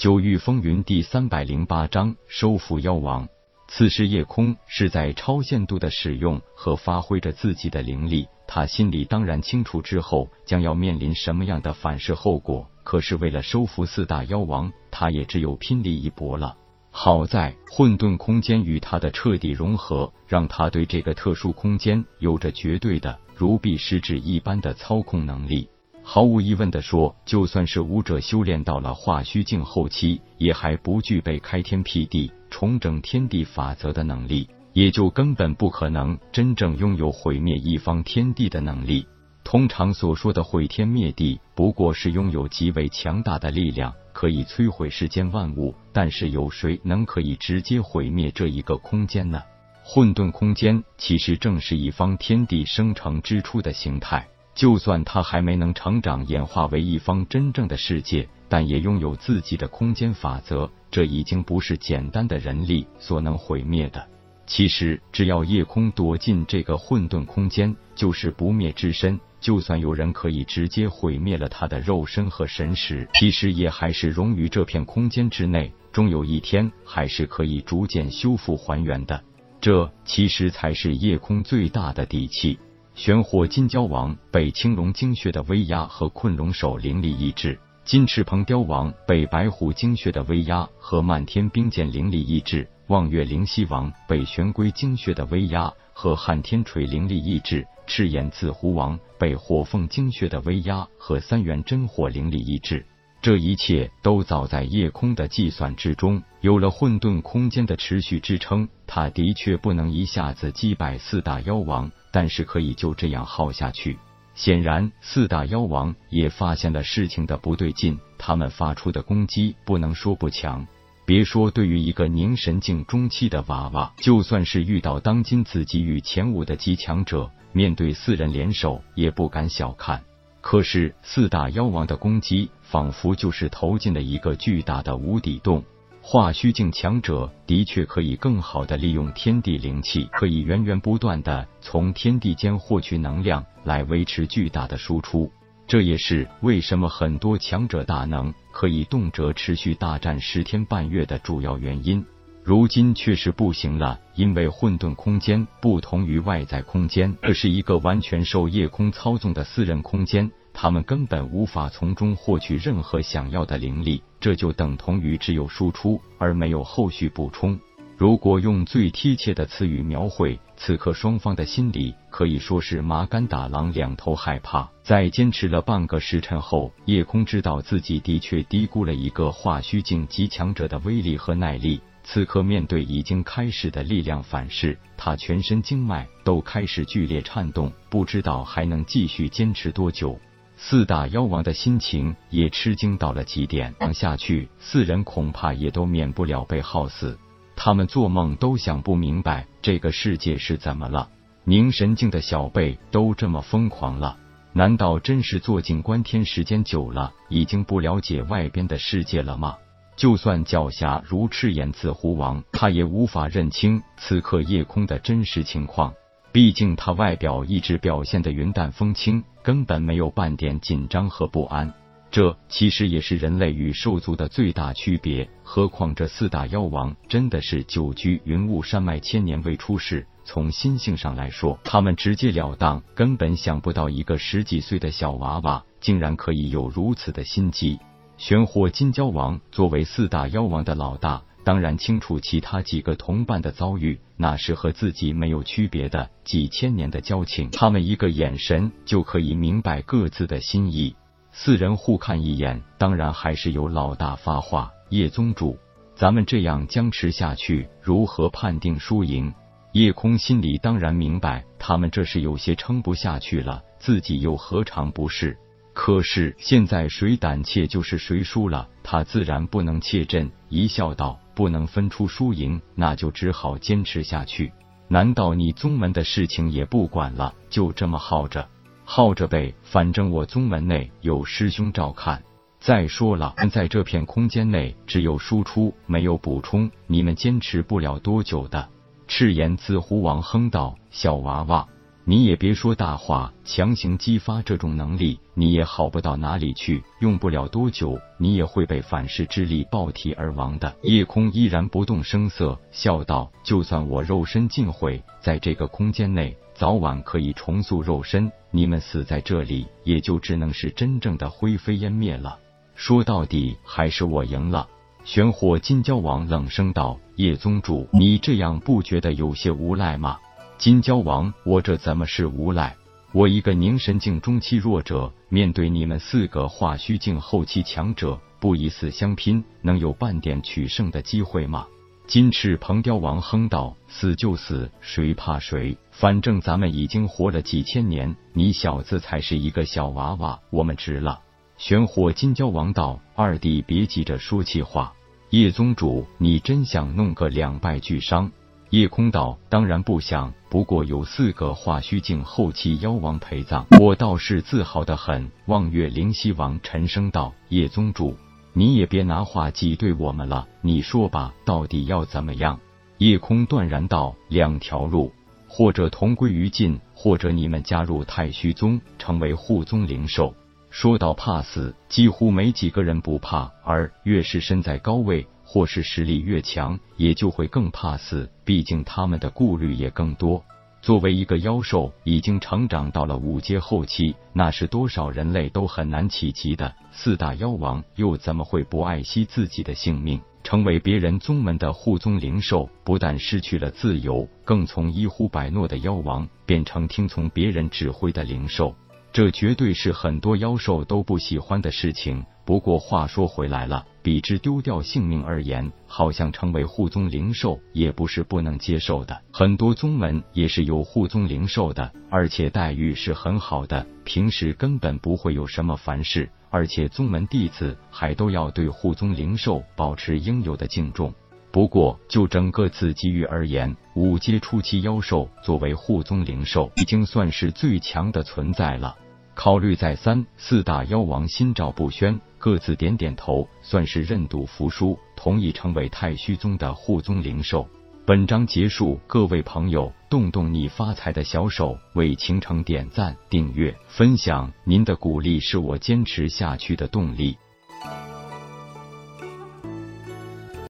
九域风云第308章收服妖王。此时夜空是在超限度的使用和发挥着自己的灵力，他心里当然清楚之后将要面临什么样的反噬后果，可是为了收服四大妖王，他也只有拼力一搏了。好在混沌空间与他的彻底融合，让他对这个特殊空间有着绝对的如臂使指一般的操控能力。毫无疑问地说，就算是武者修炼到了化虚境后期，也还不具备开天辟地、重整天地法则的能力，也就根本不可能真正拥有毁灭一方天地的能力。通常所说的毁天灭地，不过是拥有极为强大的力量，可以摧毁世间万物，但是有谁能可以直接毁灭这一个空间呢？混沌空间其实正是一方天地生成之初的形态，就算它还没能成长演化为一方真正的世界，但也拥有自己的空间法则，这已经不是简单的人力所能毁灭的。其实只要夜空躲进这个混沌空间，就是不灭之身，就算有人可以直接毁灭了他的肉身和神识，其实也还是融于这片空间之内，终有一天还是可以逐渐修复还原的。这其实才是夜空最大的底气。玄火金蛟王被青龙精血的威压和困龙手灵力抑制，金翅鹏雕王被白虎精血的威压和漫天冰剑灵力抑制，望月灵犀王被玄龟精血的威压和撼天锤灵力抑制，赤眼紫狐王被火凤精血的威压和三元真火灵力抑制。这一切都早在夜空的计算之中，有了混沌空间的持续支撑，他的确不能一下子击败四大妖王，但是可以就这样耗下去。显然四大妖王也发现了事情的不对劲，他们发出的攻击不能说不强，别说对于一个凝神境中期的娃娃，就算是遇到当今子级与前五的极强者，面对四人联手也不敢小看。可是四大妖王的攻击仿佛就是投进了一个巨大的无底洞。化虚境强者的确可以更好地利用天地灵气，可以源源不断地从天地间获取能量来维持巨大的输出，这也是为什么很多强者大能可以动辄持续大战10天半月的主要原因。如今确实不行了，因为混沌空间不同于外在空间，这是一个完全受夜空操纵的私人空间，他们根本无法从中获取任何想要的灵力，这就等同于只有输出而没有后续补充。如果用最贴切的词语描绘，此刻双方的心理可以说是麻杆打狼，两头害怕。在坚持了半个时辰后，夜空知道自己的确低估了一个化虚境极强者的威力和耐力，此刻面对已经开始的力量反噬，他全身经脉都开始剧烈颤动，不知道还能继续坚持多久。四大妖王的心情也吃惊到了极点，下去四人恐怕也都免不了被耗死。他们做梦都想不明白这个世界是怎么了，凝神境的小辈都这么疯狂了，难道真是坐井观天时间久了，已经不了解外边的世界了吗？就算狡黠如赤眼紫狐王，他也无法认清此刻夜空的真实情况，毕竟他外表一直表现得云淡风轻，根本没有半点紧张和不安。这其实也是人类与兽族的最大区别，何况这四大妖王真的是久居云雾山脉千年未出世，从心性上来说，他们直截了当，根本想不到一个10几岁的小娃娃竟然可以有如此的心机。玄火金蛟王作为四大妖王的老大，当然清楚其他几个同伴的遭遇，那是和自己没有区别的几千年的交情，他们一个眼神就可以明白各自的心意。四人互看一眼，当然还是由老大发话，叶宗主，咱们这样僵持下去，如何判定输赢？夜空心里当然明白，他们这是有些撑不下去了，自己又何尝不是？可是现在谁胆怯就是谁输了，他自然不能怯阵，一笑道，不能分出输赢，那就只好坚持下去。难道你宗门的事情也不管了，就这么耗着？耗着呗，反正我宗门内有师兄照看。再说了，在这片空间内只有输出没有补充，你们坚持不了多久的。赤眼紫狐王哼道，小娃娃，你也别说大话，强行激发这种能力，你也好不到哪里去，用不了多久，你也会被反噬之力爆体而亡的。夜空依然不动声色，笑道：就算我肉身尽毁，在这个空间内，早晚可以重塑肉身，你们死在这里，也就只能是真正的灰飞烟灭了。说到底，还是我赢了。玄火金蛟王冷声道：叶宗主，你这样不觉得有些无赖吗？金蛟王，我这怎么是无赖？我一个凝神境中期弱者，面对你们四个化虚境后期强者，不以死相拼，能有半点取胜的机会吗？金翅鹏雕王哼道：死就死，谁怕谁？反正咱们已经活了几千年，你小子才是一个小娃娃，我们值了。玄火金蛟王道：二弟别急着说气话，叶宗主，你真想弄个两败俱伤？夜空道：当然不想，不过有四个化虚境后期妖王陪葬，我倒是自豪得很。望月灵犀王沉声道：叶宗主，你也别拿话挤兑我们了，你说吧，到底要怎么样？夜空断然道：两条路，或者同归于尽，或者你们加入太虚宗，成为护宗灵兽。说到怕死，几乎没几个人不怕，而越是身在高位或是实力越强，也就会更怕死，毕竟他们的顾虑也更多。作为一个妖兽，已经成长到了五阶后期，那是多少人类都很难企及的。四大妖王又怎么会不爱惜自己的性命？成为别人宗门的护宗灵兽，不但失去了自由，更从一呼百诺的妖王变成听从别人指挥的灵兽。这绝对是很多妖兽都不喜欢的事情。不过话说回来了，比之丢掉性命而言，好像成为护宗灵兽也不是不能接受的。很多宗门也是有护宗灵兽的，而且待遇是很好的，平时根本不会有什么烦事，而且宗门弟子还都要对护宗灵兽保持应有的敬重。不过就整个紫极域而言，五阶初期妖兽作为护宗灵兽，已经算是最强的存在了。考虑再三，四大妖王心照不宣，各自点点头，算是认赌服输，同意成为太虚宗的护宗灵兽。本章结束，各位朋友，动动你发财的小手，为倾城点赞、订阅、分享，您的鼓励是我坚持下去的动力。